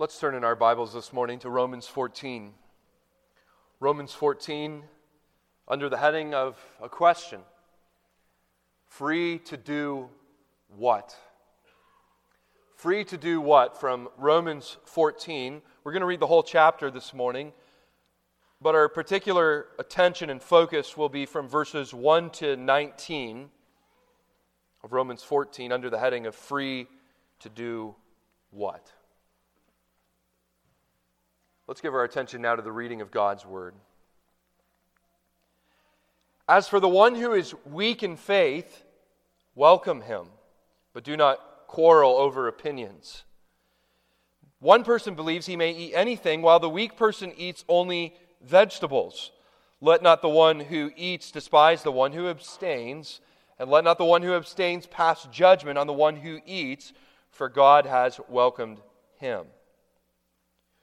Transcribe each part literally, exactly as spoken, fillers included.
Let's turn in our Bibles this morning to Romans fourteen. Romans fourteen, under the heading of a question. Free to do what? Free to do what? From Romans fourteen. We're going to read the whole chapter this morning, but our particular attention and focus will be from verses one to nineteen of Romans fourteen under the heading of free to do what? Let's give our attention now to the reading of God's Word. As for the one who is weak in faith, welcome him, but do not quarrel over opinions. One person believes he may eat anything, while the weak person eats only vegetables. Let not the one who eats despise the one who abstains, and let not the one who abstains pass judgment on the one who eats, for God has welcomed him.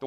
The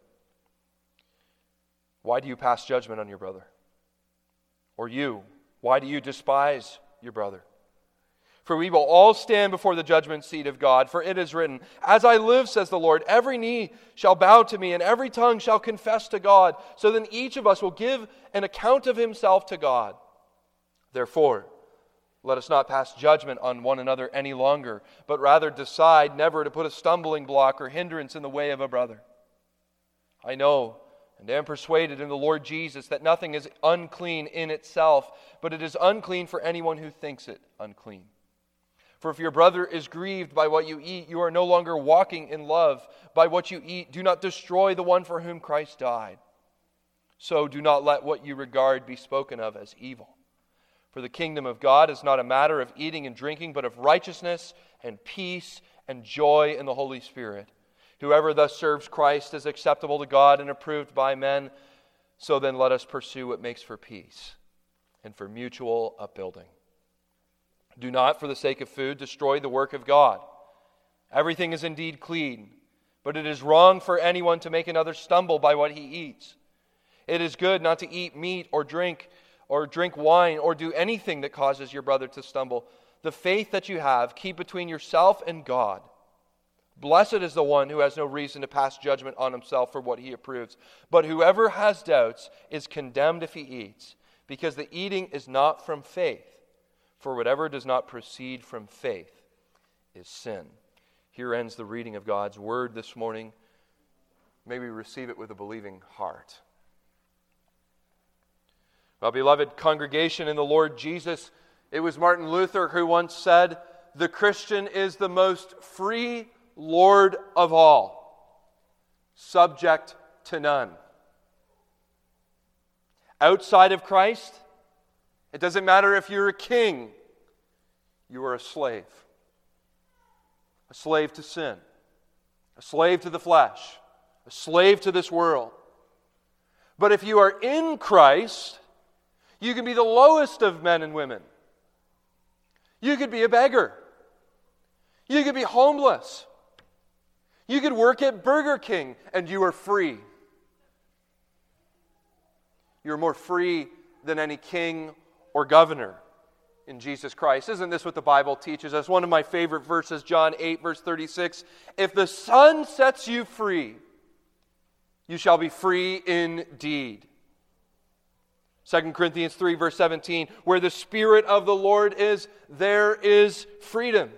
Why do you pass judgment on your brother? Or you, why do you despise your brother? For we will all stand before the judgment seat of God, for it is written, "As I live, says the Lord, every knee shall bow to me, and every tongue shall confess to God." So then each of us will give an account of himself to God. Therefore, let us not pass judgment on one another any longer, but rather decide never to put a stumbling block or hindrance in the way of a brother. I know and am persuaded in the Lord Jesus that nothing is unclean in itself, but it is unclean for anyone who thinks it unclean. For if your brother is grieved by what you eat, you are no longer walking in love. By what you eat, do not destroy the one for whom Christ died. So do not let what you regard be spoken of as evil. For the kingdom of God is not a matter of eating and drinking, but of righteousness and peace and joy in the Holy Spirit. Whoever thus serves Christ is acceptable to God and approved by men. So then let us pursue what makes for peace and for mutual upbuilding. Do not, for the sake of food, destroy the work of God. Everything is indeed clean, but it is wrong for anyone to make another stumble by what he eats. It is good not to eat meat or drink or drink wine or do anything that causes your brother to stumble. The faith that you have, keep between yourself and God. Blessed is the one who has no reason to pass judgment on himself for what he approves. But whoever has doubts is condemned if he eats, because the eating is not from faith. For whatever does not proceed from faith is sin. Here ends the reading of God's Word this morning. May we receive it with a believing heart. Well, beloved congregation in the Lord Jesus, it was Martin Luther who once said, "The Christian is the most free Lord of all, subject to none." Outside of Christ, it doesn't matter if you're a king, you are a slave. A slave to sin, a slave to the flesh, a slave to this world. But if you are in Christ, you can be the lowest of men and women. You could be a beggar. You could be homeless. You could work at Burger King and you are free. You're more free than any king or governor in Jesus Christ. Isn't this what the Bible teaches us? One of my favorite verses, John eight, verse thirty-six. If the Son sets you free, you shall be free indeed. Second Corinthians three, verse seventeen. Where the Spirit of the Lord is, there is freedom.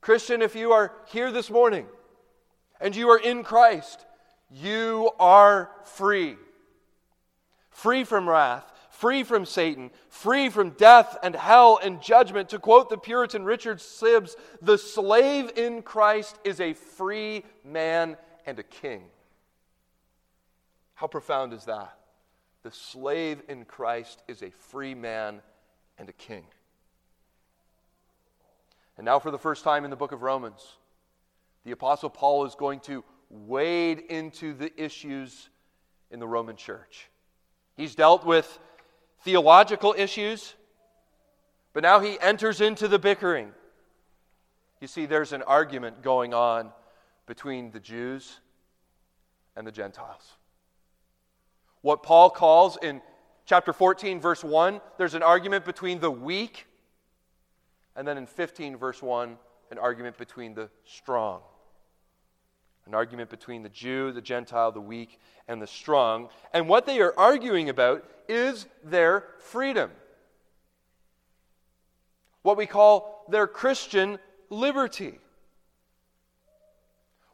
Christian, if you are here this morning and you are in Christ, you are free. Free from wrath, free from Satan, free from death and hell and judgment. To quote the Puritan Richard Sibbes, the slave in Christ is a free man and a king. How profound is that? The slave in Christ is a free man and a king. And now for the first time in the book of Romans, the Apostle Paul is going to wade into the issues in the Roman church. He's dealt with theological issues, but now he enters into the bickering. You see, there's an argument going on between the Jews and the Gentiles. What Paul calls in chapter fourteen, verse one, there's an argument between the weak, and then in fifteen, verse one, an argument between the strong. An argument between the Jew, the Gentile, the weak, and the strong. And what they are arguing about is their freedom. What we call their Christian liberty.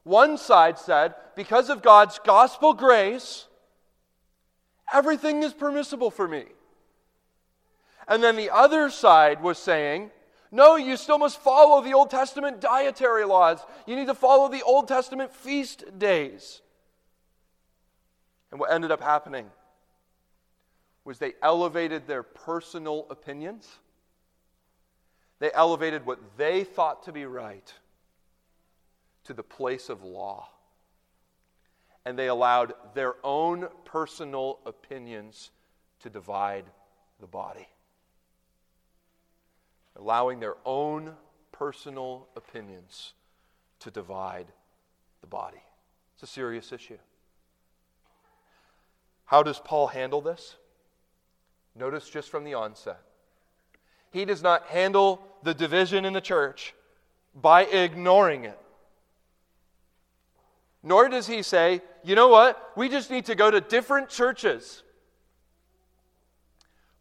One side said, because of God's gospel grace, everything is permissible for me. And then the other side was saying, no, you still must follow the Old Testament dietary laws. You need to follow the Old Testament feast days. And what ended up happening was they elevated their personal opinions. They elevated what they thought to be right to the place of law. And they allowed their own personal opinions to divide the body. Allowing their own personal opinions to divide the body. It's a serious issue. How does Paul handle this? Notice just from the onset, he does not handle the division in the church by ignoring it. Nor does he say, you know what, we just need to go to different churches.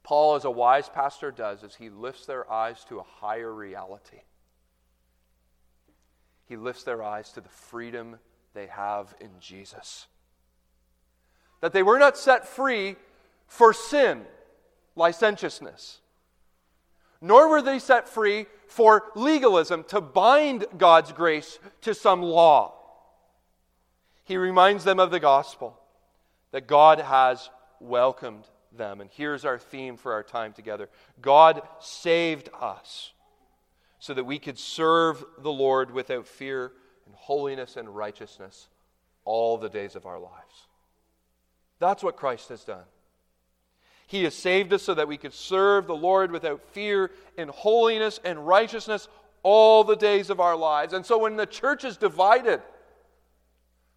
Paul, as a wise pastor does, is he lifts their eyes to a higher reality. He lifts their eyes to the freedom they have in Jesus. That they were not set free for sin, licentiousness. Nor were they set free for legalism, to bind God's grace to some law. He reminds them of the gospel, that God has welcomed them. And here's our theme for our time together. God saved us so that we could serve the Lord without fear and holiness and righteousness all the days of our lives. That's what Christ has done. He has saved us so that we could serve the Lord without fear and holiness and righteousness all the days of our lives. And so when the church is divided,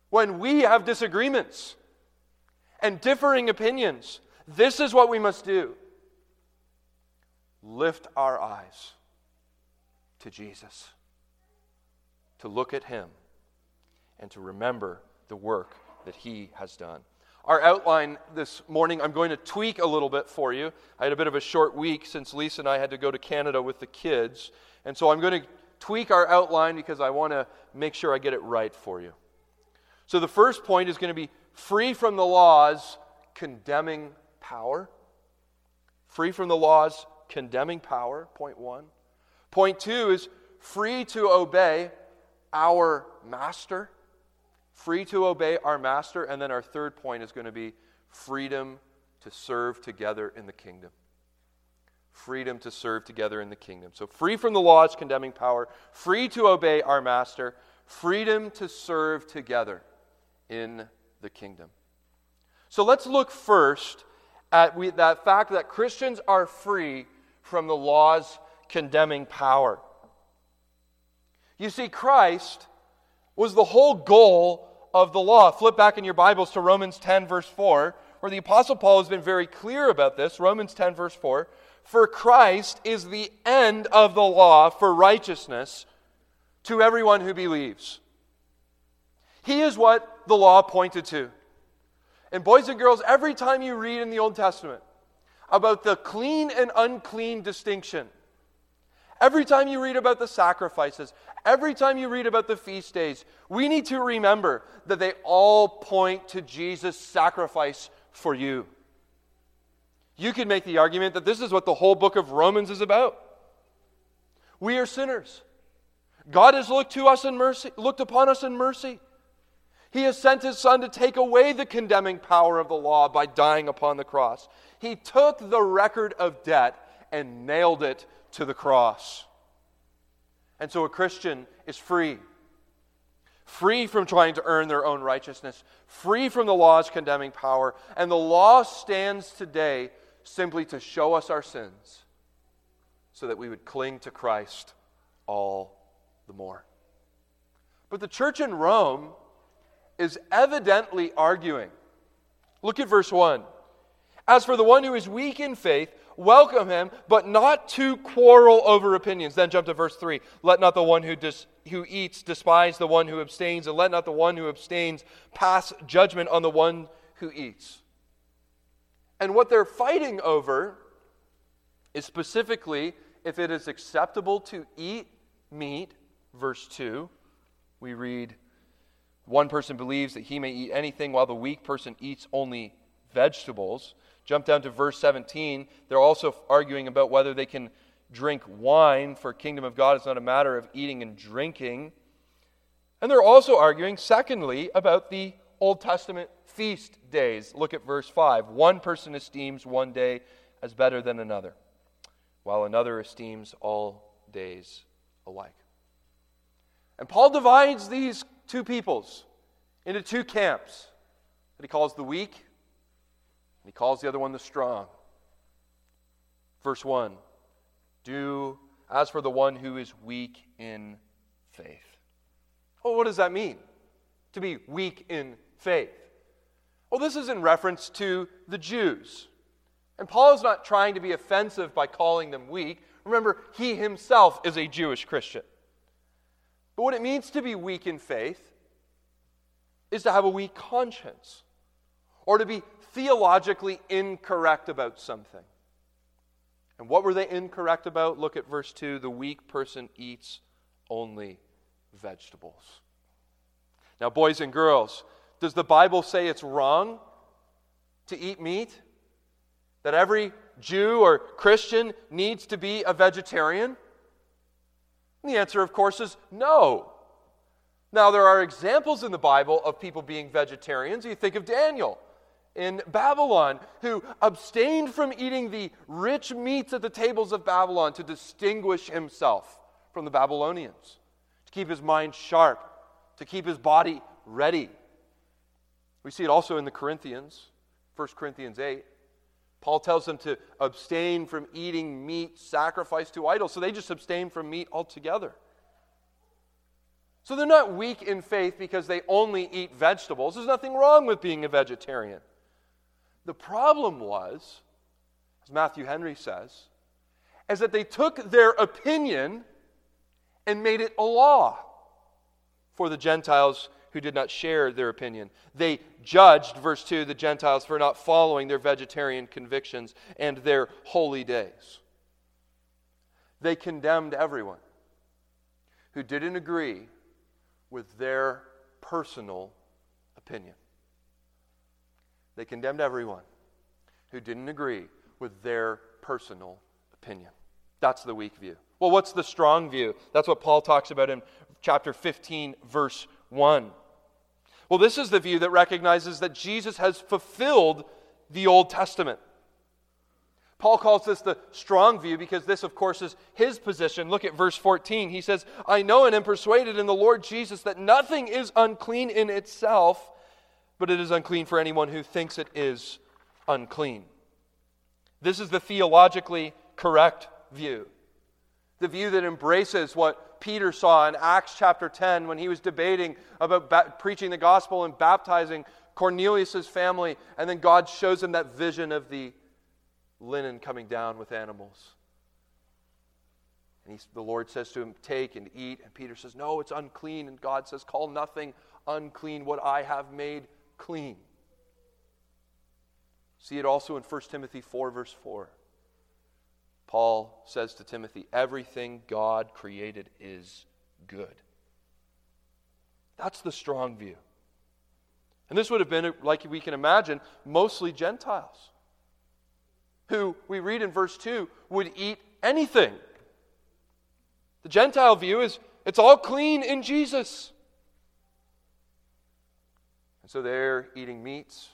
when we have disagreements and differing opinions, this is what we must do. Lift our eyes to Jesus, to look at Him, and to remember the work that He has done. Our outline this morning, I'm going to tweak a little bit for you. I had a bit of a short week since Lisa and I had to go to Canada with the kids, and so I'm going to tweak our outline because I want to make sure I get it right for you. So the first point is going to be free from the laws, condemning power. Free from the laws, condemning power, point one. Point two is free to obey our master. Free to obey our master. And then our third point is going to be freedom to serve together in the kingdom. Freedom to serve together in the kingdom. So free from the laws, condemning power. Free to obey our master. Freedom to serve together in the kingdom. So let's look first at we, that fact that Christians are free from the law's condemning power. You see, Christ was the whole goal of the law. Flip back in your Bibles to Romans ten, verse four, where the Apostle Paul has been very clear about this. Romans ten, verse four, for Christ is the end of the law for righteousness to everyone who believes. He is what the law pointed to. And boys and girls, every time you read in the Old Testament about the clean and unclean distinction, every time you read about the sacrifices, every time you read about the feast days, we need to remember that they all point to Jesus' sacrifice for you. You could make the argument that this is what the whole book of Romans is about. We are sinners. God has looked to us in mercy, looked upon us in mercy. He has sent His Son to take away the condemning power of the law by dying upon the cross. He took the record of debt and nailed it to the cross. And so a Christian is free. Free from trying to earn their own righteousness. Free from the law's condemning power. And the law stands today simply to show us our sins so that we would cling to Christ all the more. But the church in Rome is evidently arguing. Look at verse one. As for the one who is weak in faith, welcome him, but not to quarrel over opinions. Then jump to verse three. Let not the one who dis- who eats despise the one who abstains, and let not the one who abstains pass judgment on the one who eats. And what they're fighting over is specifically if it is acceptable to eat meat. Verse two, we read, one person believes that he may eat anything while the weak person eats only vegetables. Jump down to verse seventeen. They're also arguing about whether they can drink wine, for kingdom of God is not a matter of eating and drinking. And they're also arguing, secondly, about the Old Testament feast days. Look at verse five. One person esteems one day as better than another, while another esteems all days alike. And Paul divides these two peoples into two camps that he calls the weak, and he calls the other one the strong. Verse one, do as for the one who is weak in faith. Well, what does that mean, to be weak in faith? Well, this is in reference to the Jews. And Paul is not trying to be offensive by calling them weak. Remember, he himself is a Jewish Christian. But what it means to be weak in faith is to have a weak conscience, or to be theologically incorrect about something. And what were they incorrect about? Look at verse two. The weak person eats only vegetables. Now, boys and girls, does the Bible say it's wrong to eat meat? That every Jew or Christian needs to be a vegetarian? And the answer, of course, is no. Now, there are examples in the Bible of people being vegetarians. You think of Daniel in Babylon, who abstained from eating the rich meats at the tables of Babylon to distinguish himself from the Babylonians, to keep his mind sharp, to keep his body ready. We see it also in the Corinthians, First Corinthians eight. Paul tells them to abstain from eating meat sacrificed to idols, so they just abstain from meat altogether. So they're not weak in faith because they only eat vegetables. There's nothing wrong with being a vegetarian. The problem was, as Matthew Henry says, is that they took their opinion and made it a law for the Gentiles who did not share their opinion. They judged, verse two, the Gentiles for not following their vegetarian convictions and their holy days. They condemned everyone who didn't agree with their personal opinion. They condemned everyone who didn't agree with their personal opinion. That's the weak view. Well, what's the strong view? That's what Paul talks about in chapter fifteen, verse one. Well, this is the view that recognizes that Jesus has fulfilled the Old Testament. Paul calls this the strong view because this, of course, is his position. Look at verse fourteen. He says, I know and am persuaded in the Lord Jesus that nothing is unclean in itself, but it is unclean for anyone who thinks it is unclean. This is the theologically correct view. The view that embraces what Peter saw in Acts chapter ten when he was debating about ba- preaching the gospel and baptizing Cornelius' family, and then God shows him that vision of the linen coming down with animals. And he, the Lord says to him, take and eat. And Peter says, no, it's unclean. And God says, call nothing unclean what I have made clean. See it also in First Timothy four, verse four. Paul says to Timothy, everything God created is good. That's the strong view. And this would have been, like we can imagine, mostly Gentiles who we read in verse two would eat anything. The Gentile view is it's all clean in Jesus. And so they're eating meats.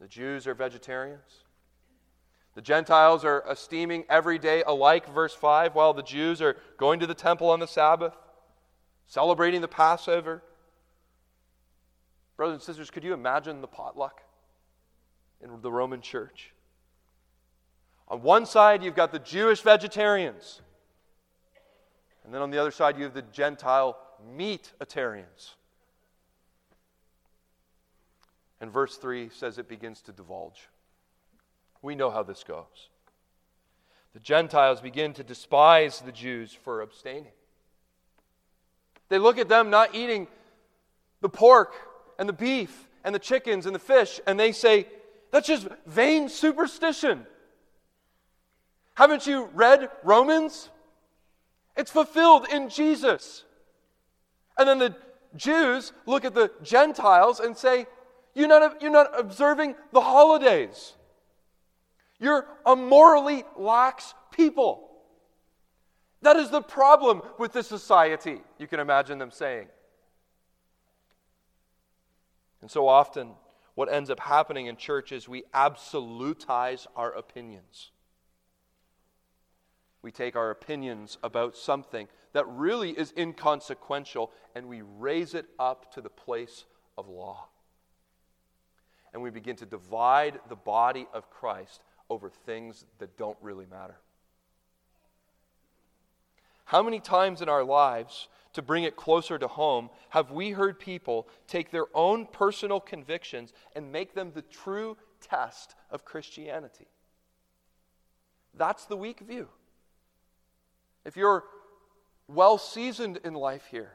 The Jews are vegetarians. The Gentiles are esteeming every day alike, verse five, while the Jews are going to the temple on the Sabbath, celebrating the Passover. Brothers and sisters, could you imagine the potluck in the Roman church? On one side, you've got the Jewish vegetarians. And then on the other side, you have the Gentile meat-atarians. And verse three says it begins to divulge. We know how this goes. The Gentiles begin to despise the Jews for abstaining. They look at them not eating the pork and the beef and the chickens and the fish, and they say, that's just vain superstition. Haven't you read Romans? It's fulfilled in Jesus. And then the Jews look at the Gentiles and say, you're not, you're not observing the holidays. You're a morally lax people. That is the problem with this society, you can imagine them saying. And so often, what ends up happening in church is we absolutize our opinions. We take our opinions about something that really is inconsequential and we raise it up to the place of law. And we begin to divide the body of Christ over things that don't really matter. How many times in our lives, to bring it closer to home, have we heard people take their own personal convictions and make them the true test of Christianity? That's the weak view. If you're well seasoned in life here,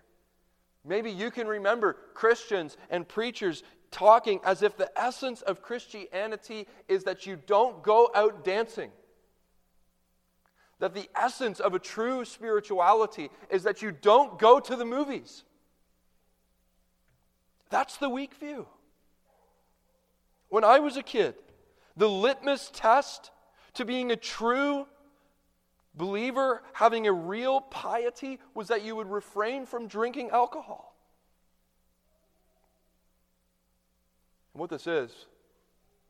maybe you can remember Christians and preachers talking as if the essence of Christianity is that you don't go out dancing. That the essence of a true spirituality is that you don't go to the movies. That's the weak view. When I was a kid, the litmus test to being a true believer, having a real piety, was that you would refrain from drinking alcohol. And what this is,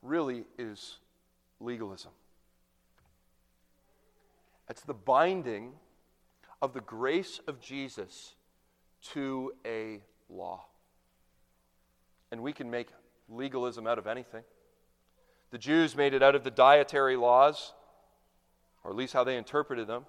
really is legalism. It's the binding of the grace of Jesus to a law. And we can make legalism out of anything. The Jews made it out of the dietary laws, or at least how they interpreted them.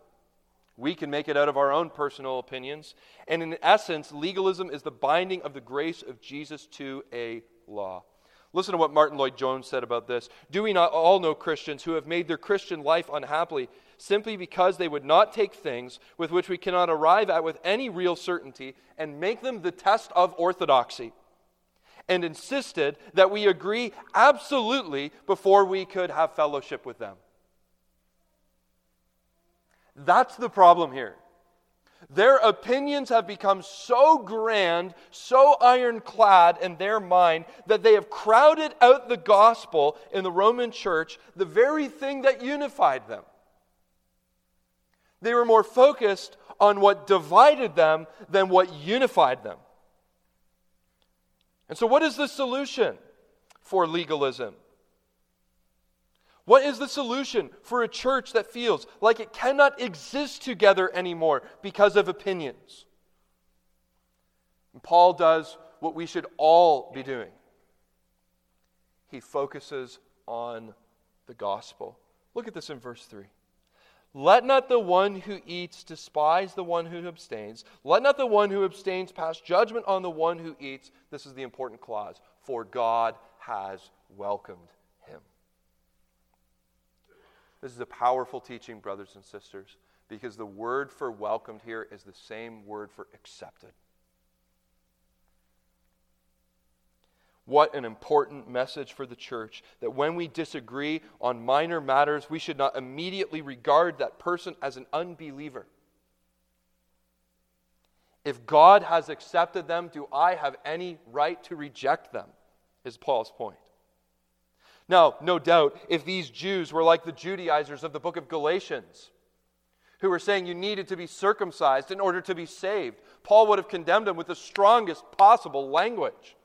We can make it out of our own personal opinions. And in essence, legalism is the binding of the grace of Jesus to a law. Listen to what Martin Lloyd-Jones said about this. Do we not all know Christians who have made their Christian life unhappily simply because they would not take things with which we cannot arrive at with any real certainty and make them the test of orthodoxy, and insisted that we agree absolutely before we could have fellowship with them? That's the problem here. Their opinions have become so grand, so ironclad in their mind that they have crowded out the gospel in the Roman church, the very thing that unified them. They were more focused on what divided them than what unified them. And so what is the solution for legalism? What is the solution for a church that feels like it cannot exist together anymore because of opinions? And Paul does what we should all be doing. He focuses on the gospel. Look at this in verse three. Let not the one who eats despise the one who abstains. Let not the one who abstains pass judgment on the one who eats. This is the important clause. For God has welcomed him. This is a powerful teaching, brothers and sisters, because the word for welcomed here is the same word for accepted. What an important message for the church, that when we disagree on minor matters, we should not immediately regard that person as an unbeliever. If God has accepted them, do I have any right to reject them? Is Paul's point. Now, no doubt, if these Jews were like the Judaizers of the book of Galatians, who were saying you needed to be circumcised in order to be saved, Paul would have condemned them with the strongest possible language.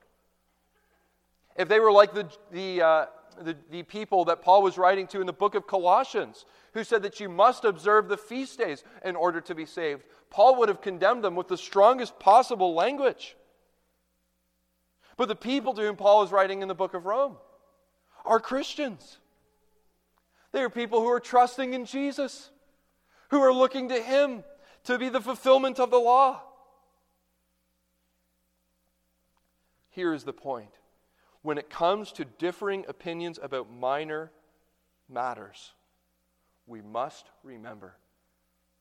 If they were like the the, uh, the the people that Paul was writing to in the book of Colossians, who said that you must observe the feast days in order to be saved, Paul would have condemned them with the strongest possible language. But the people to whom Paul is writing in the book of Rome are Christians. They are people who are trusting in Jesus, who are looking to Him to be the fulfillment of the law. Here is the point. When it comes to differing opinions about minor matters, we must remember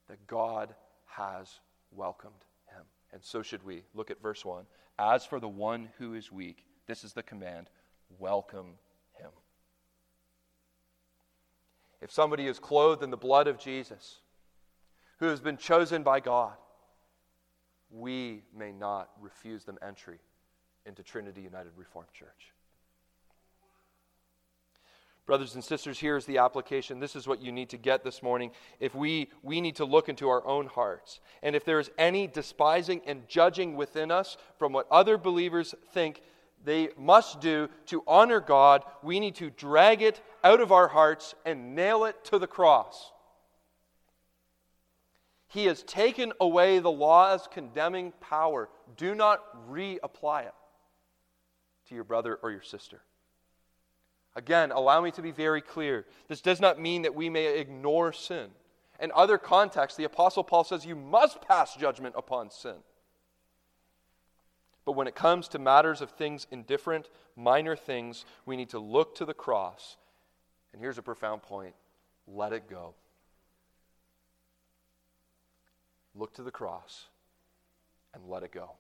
that God has welcomed him. And so should we. Look at verse one. As for the one who is weak, this is the command, welcome him. If somebody is clothed in the blood of Jesus, who has been chosen by God, we may not refuse them entry into Trinity United Reformed Church. Brothers and sisters, here's the application. This is what you need to get this morning. If we, we need to look into our own hearts. And if there is any despising and judging within us from what other believers think they must do to honor God, we need to drag it out of our hearts and nail it to the cross. He has taken away the law's condemning power. Do not reapply it to your brother or your sister. Again, allow me to be very clear. This does not mean that we may ignore sin. In other contexts, the Apostle Paul says you must pass judgment upon sin. But when it comes to matters of things indifferent, minor things, we need to look to the cross. And here's a profound point. Let it go. Look to the cross and let it go.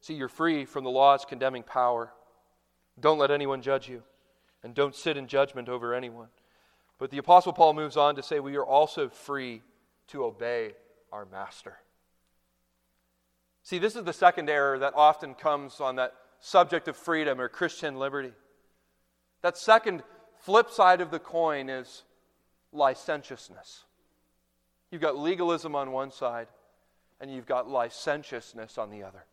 See, you're free from the law's condemning power. Don't let anyone judge you, and don't sit in judgment over anyone. But the Apostle Paul moves on to say we are also free to obey our master. See, this is the second error that often comes on that subject of freedom or Christian liberty. That second flip side of the coin is licentiousness. You've got legalism on one side, and you've got licentiousness on the other.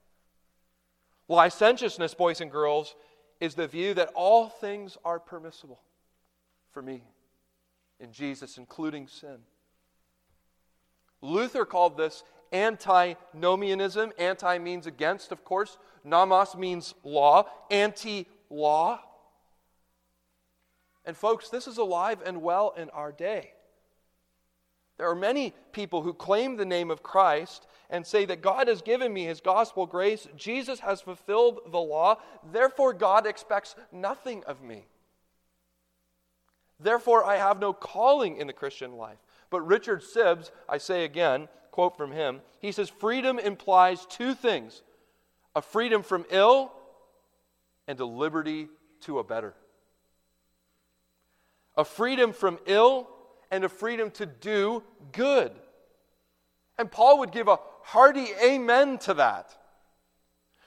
Licentiousness, boys and girls, is the view that all things are permissible for me in Jesus, including sin. Luther called this antinomianism. Anti means against, of course. Nomos means law. Anti-law. And folks, this is alive and well in our day. There are many people who claim the name of Christ and say that God has given me His gospel grace, Jesus has fulfilled the law, therefore God expects nothing of me. Therefore I have no calling in the Christian life. But Richard Sibbes, I say again, quote from him, he says, freedom implies two things, a freedom from ill and a liberty to a better. A freedom from ill and a freedom to do good. And Paul would give a hearty amen to that.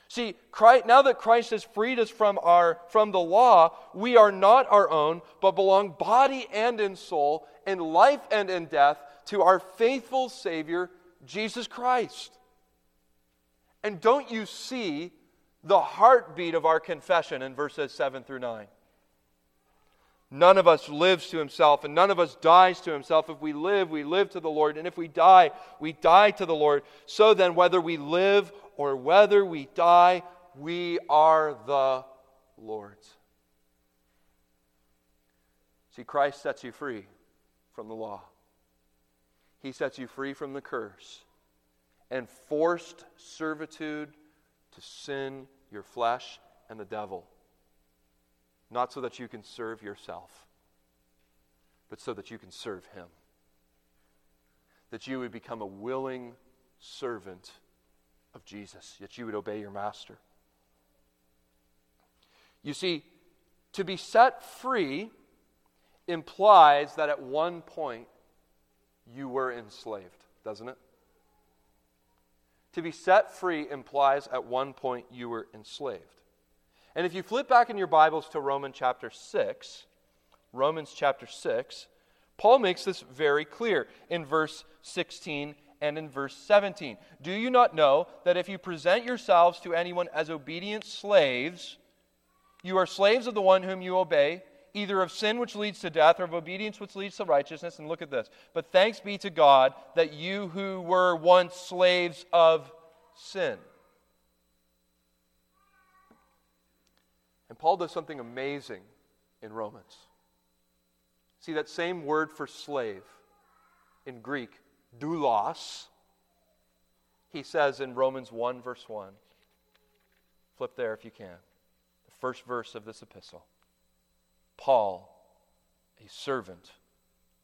See, Christ, now that Christ has freed us from our from the law, we are not our own, but belong body and in soul, in life and in death, to our faithful Savior, Jesus Christ. And don't you see the heartbeat of our confession in verses seven through nine? None of us lives to himself, and none of us dies to himself. If we live, we live to the Lord, and if we die, we die to the Lord. So then, whether we live or whether we die, we are the Lord's. See, Christ sets you free from the law. He sets you free from the curse and forced servitude to sin, your flesh, and the devil. Not so that you can serve yourself, but so that you can serve Him. That you would become a willing servant of Jesus, that you would obey your master. You see, to be set free implies that at one point you were enslaved, doesn't it? To be set free implies at one point you were enslaved. And if you flip back in your Bibles to Romans chapter six, Romans chapter six, Paul makes this very clear in verse sixteen and in verse seventeen. Do you not know that if you present yourselves to anyone as obedient slaves, you are slaves of the one whom you obey, either of sin which leads to death or of obedience which leads to righteousness? And look at this. But thanks be to God that you who were once slaves of sin. And Paul does something amazing in Romans. See, that same word for slave in Greek, doulos, he says in Romans one, verse one. Flip there if you can. The first verse of this epistle. Paul, a servant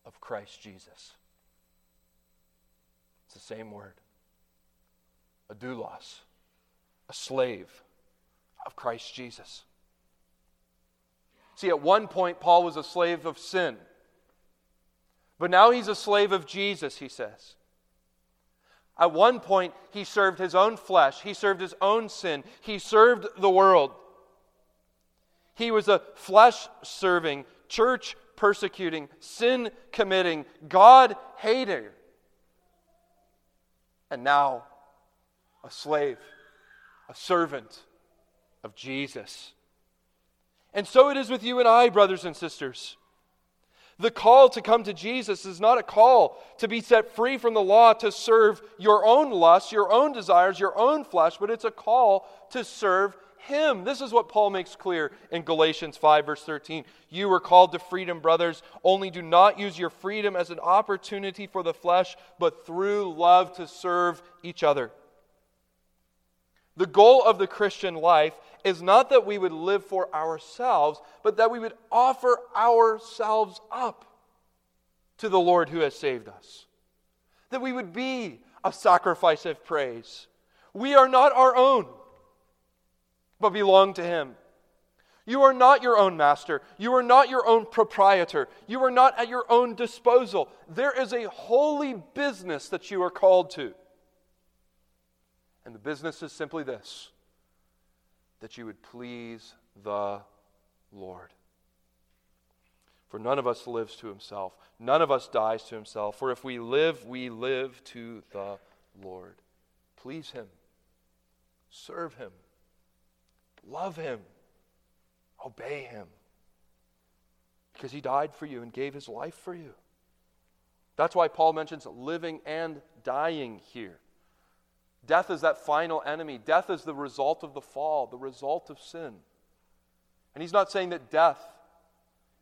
of Christ Jesus. It's the same word. A doulos, a slave of Christ Jesus. See, at one point, Paul was a slave of sin. But now he's a slave of Jesus, he says. At one point, he served his own flesh. He served his own sin. He served the world. He was a flesh-serving, church-persecuting, sin-committing, God-hater. And now, a slave, a servant of Jesus. And so it is with you and I, brothers and sisters. The call to come to Jesus is not a call to be set free from the law to serve your own lusts, your own desires, your own flesh, but it's a call to serve Him. This is what Paul makes clear in Galatians five, verse thirteen. You were called to freedom, brothers, only do not use your freedom as an opportunity for the flesh, but through love to serve each other. The goal of the Christian life is not that we would live for ourselves, but that we would offer ourselves up to the Lord who has saved us. That we would be a sacrifice of praise. We are not our own, but belong to Him. You are not your own master. You are not your own proprietor. You are not at your own disposal. There is a holy business that you are called to. And the business is simply this, that you would please the Lord. For none of us lives to himself. None of us dies to himself. For if we live, we live to the Lord. Please Him. Serve Him. Love Him. Obey Him. Because He died for you and gave His life for you. That's why Paul mentions living and dying here. Death is that final enemy. Death is the result of the fall, the result of sin. And he's not saying that death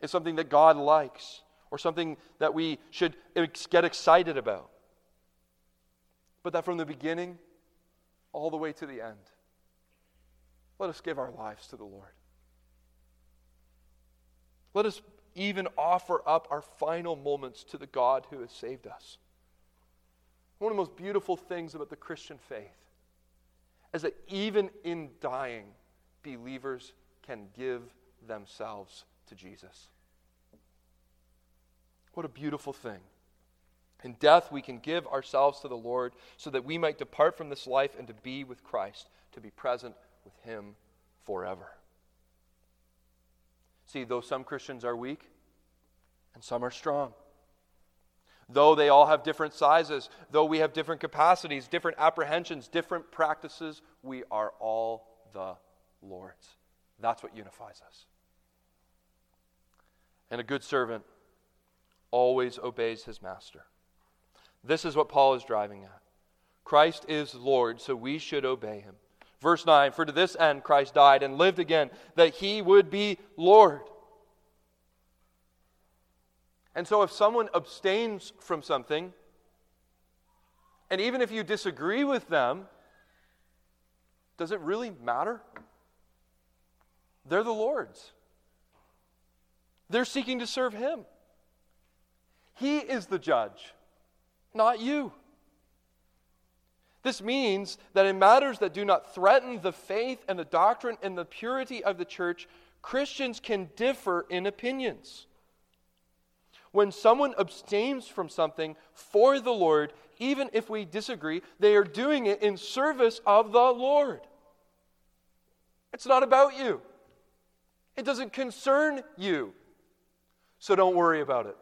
is something that God likes or something that we should get excited about. But that from the beginning all the way to the end, let us give our lives to the Lord. Let us even offer up our final moments to the God who has saved us. One of the most beautiful things about the Christian faith is that even in dying, believers can give themselves to Jesus. What a beautiful thing. In death, we can give ourselves to the Lord so that we might depart from this life and to be with Christ, to be present with Him forever. See, though some Christians are weak and some are strong, though they all have different sizes, though we have different capacities, different apprehensions, different practices, we are all the Lord's. That's what unifies us. And a good servant always obeys his master. This is what Paul is driving at. Christ is Lord, so we should obey Him. Verse nine, for to this end Christ died and lived again, that He would be Lord. And so if someone abstains from something, and even if you disagree with them, does it really matter? They're the Lord's. They're seeking to serve Him. He is the judge, not you. This means that in matters that do not threaten the faith and the doctrine and the purity of the church, Christians can differ in opinions. When someone abstains from something for the Lord, even if we disagree, they are doing it in service of the Lord. It's not about you. It doesn't concern you. So don't worry about it.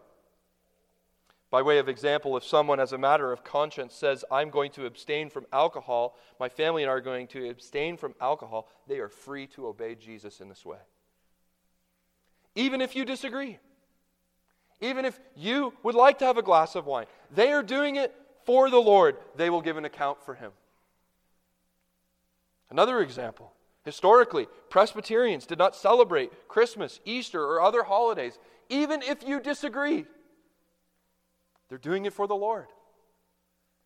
By way of example, if someone, as a matter of conscience, says, I'm going to abstain from alcohol, my family and I are going to abstain from alcohol, they are free to obey Jesus in this way. Even if you disagree, even if you would like to have a glass of wine, they are doing it for the Lord. They will give an account for him. Another example. Historically, Presbyterians did not celebrate Christmas, Easter, or other holidays. Even if you disagree, they're doing it for the Lord.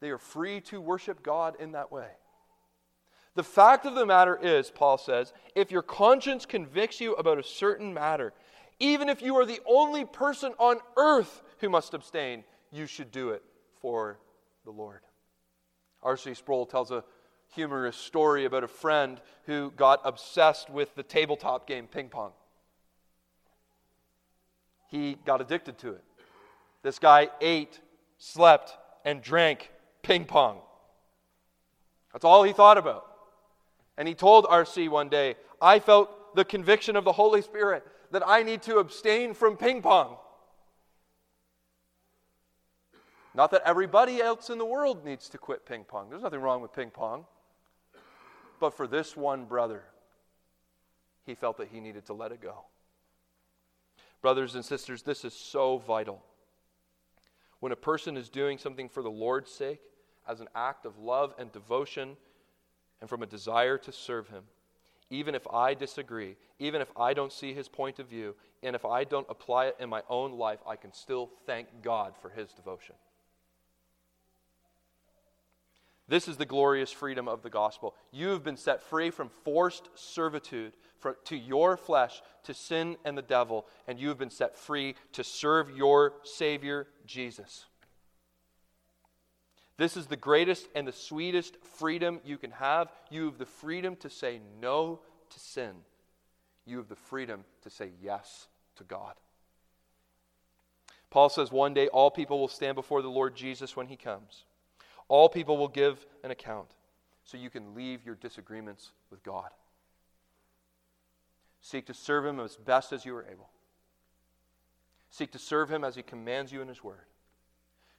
They are free to worship God in that way. The fact of the matter is, Paul says, if your conscience convicts you about a certain matter, even if you are the only person on earth who must abstain, you should do it for the Lord. R C Sproul tells a humorous story about a friend who got obsessed with the tabletop game ping pong. He got addicted to it. This guy ate, slept, and drank ping pong. That's all he thought about. And he told R C one day, I felt the conviction of the Holy Spirit that I need to abstain from ping pong. Not that everybody else in the world needs to quit ping pong. There's nothing wrong with ping pong. But for this one brother, he felt that he needed to let it go. Brothers and sisters, this is so vital. When a person is doing something for the Lord's sake, as an act of love and devotion, and from a desire to serve him, even if I disagree, even if I don't see his point of view, and if I don't apply it in my own life, I can still thank God for his devotion. This is the glorious freedom of the gospel. You have been set free from forced servitude for, to your flesh, to sin and the devil, and you have been set free to serve your Savior, Jesus. This is the greatest and the sweetest freedom you can have. You have the freedom to say no to sin. You have the freedom to say yes to God. Paul says one day all people will stand before the Lord Jesus when he comes. All people will give an account, so you can leave your disagreements with God. Seek to serve him as best as you are able. Seek to serve him as he commands you in his word.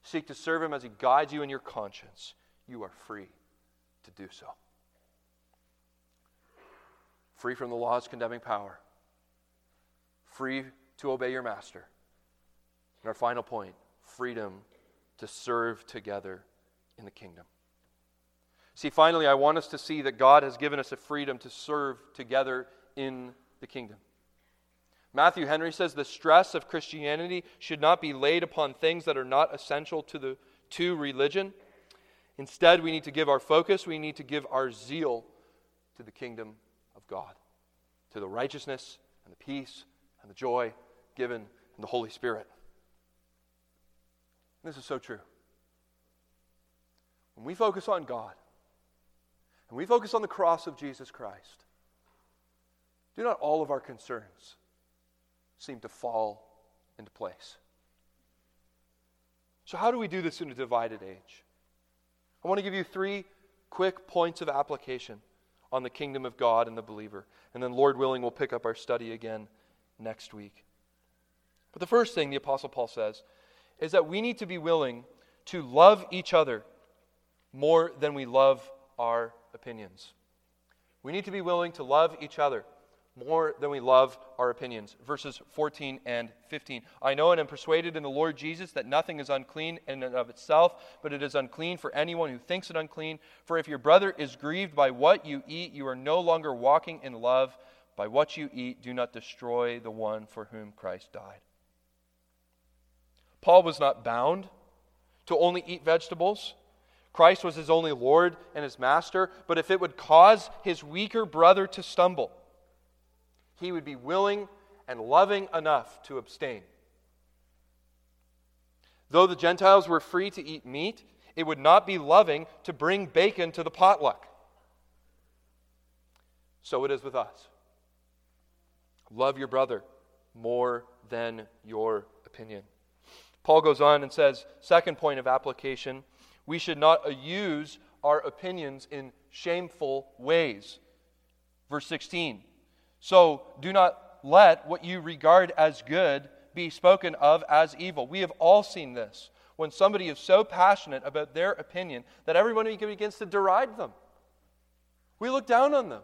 Seek to serve him as he guides you in your conscience. You are free to do so. Free from the law's condemning power. Free to obey your master. And our final point, freedom to serve together in the kingdom. See, finally, I want us to see that God has given us a freedom to serve together in the kingdom. Matthew Henry says the stress of Christianity should not be laid upon things that are not essential to the to religion. Instead, we need to give our focus, we need to give our zeal to the kingdom of God, to the righteousness and the peace and the joy given in the Holy Spirit. This is so true. When we focus on God, and we focus on the cross of Jesus Christ, do not all of our concerns seem to fall into place? So how do we do this in a divided age? I want to give you three quick points of application on the kingdom of God and the believer. And then, Lord willing, we'll pick up our study again next week. But the first thing the Apostle Paul says is that we need to be willing to love each other more than we love our opinions. We need to be willing to love each other more than we love our opinions. Verses fourteen and fifteen. I know and am persuaded in the Lord Jesus that nothing is unclean in and of itself, but it is unclean for anyone who thinks it unclean. For if your brother is grieved by what you eat, you are no longer walking in love. By what you eat, do not destroy the one for whom Christ died. Paul was not bound to only eat vegetables. Christ was his only Lord and his master, but if it would cause his weaker brother to stumble, he would be willing and loving enough to abstain. Though the Gentiles were free to eat meat, it would not be loving to bring bacon to the potluck. So it is with us. Love your brother more than your opinion. Paul goes on and says, second point of application, we should not use our opinions in shameful ways. Verse sixteen. So do not let what you regard as good be spoken of as evil. We have all seen this. When somebody is so passionate about their opinion that everyone begins to deride them. We look down on them.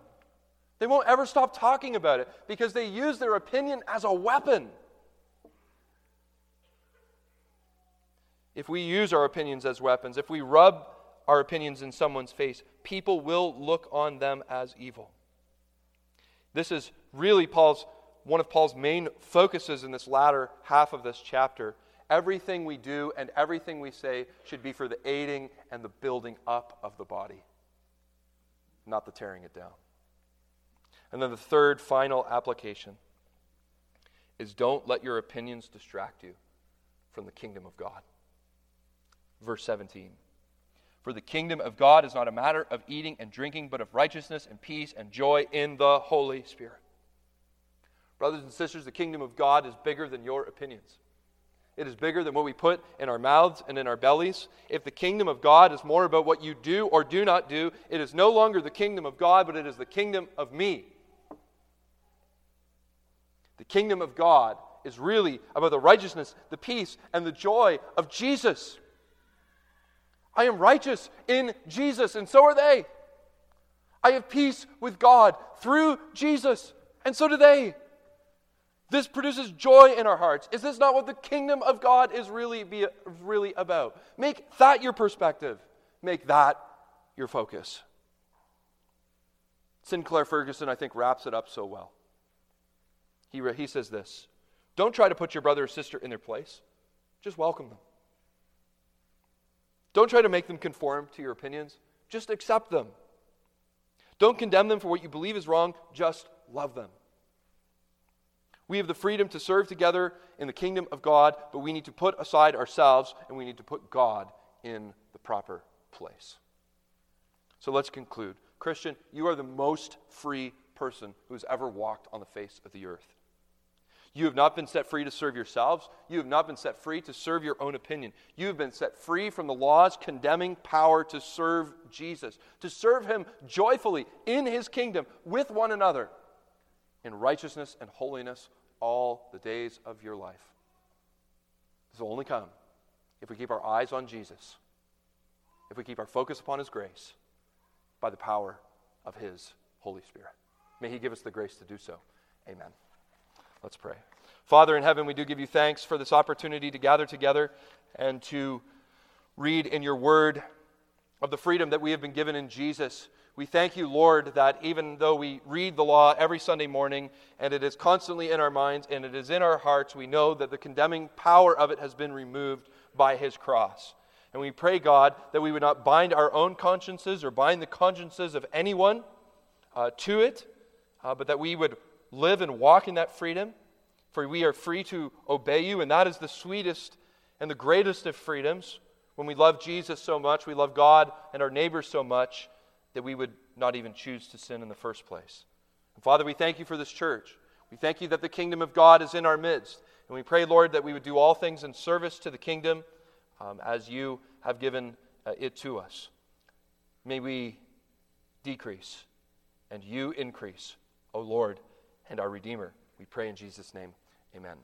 They won't ever stop talking about it because they use their opinion as a weapon. If we use our opinions as weapons, if we rub our opinions in someone's face, people will look on them as evil. This is really Paul's one of Paul's main focuses in this latter half of this chapter. Everything we do and everything we say should be for the aiding and the building up of the body, not the tearing it down. And then the third, final application is don't let your opinions distract you from the kingdom of God. Verse seventeen. For the kingdom of God is not a matter of eating and drinking, but of righteousness and peace and joy in the Holy Spirit. Brothers and sisters, the kingdom of God is bigger than your opinions. It is bigger than what we put in our mouths and in our bellies. If the kingdom of God is more about what you do or do not do, it is no longer the kingdom of God, but it is the kingdom of me. The kingdom of God is really about the righteousness, the peace, and the joy of Jesus. I am righteous in Jesus, and so are they. I have peace with God through Jesus, and so do they. This produces joy in our hearts. Is this not what the kingdom of God is really be, really about? Make that your perspective. Make that your focus. Sinclair Ferguson, I think, wraps it up so well. He, he says this, don't try to put your brother or sister in their place. Just welcome them. Don't try to make them conform to your opinions. Just accept them. Don't condemn them for what you believe is wrong. Just love them. We have the freedom to serve together in the kingdom of God, but we need to put aside ourselves and we need to put God in the proper place. So let's conclude. Christian, you are the most free person who has ever walked on the face of the earth. You have not been set free to serve yourselves. You have not been set free to serve your own opinion. You have been set free from the law's condemning power to serve Jesus, to serve him joyfully in his kingdom with one another, in righteousness and holiness all the days of your life. This will only come if we keep our eyes on Jesus, if we keep our focus upon his grace by the power of his Holy Spirit. May he give us the grace to do so. Amen. Let's pray. Father in heaven, we do give you thanks for this opportunity to gather together and to read in your word of the freedom that we have been given in Jesus. We thank you, Lord, that even though we read the law every Sunday morning and it is constantly in our minds and it is in our hearts, we know that the condemning power of it has been removed by his cross. And we pray, God, that we would not bind our own consciences or bind the consciences of anyone uh, to it, uh, but that we would live and walk in that freedom, for we are free to obey you, and that is the sweetest and the greatest of freedoms. When we love Jesus so much, we love God and our neighbors so much, that we would not even choose to sin in the first place. And Father, we thank you for this church. We thank you that the kingdom of God is in our midst. And we pray, Lord, that we would do all things in service to the kingdom um, as you have given uh, it to us. May we decrease and you increase, O Lord, and our Redeemer. We pray in Jesus' name. Amen.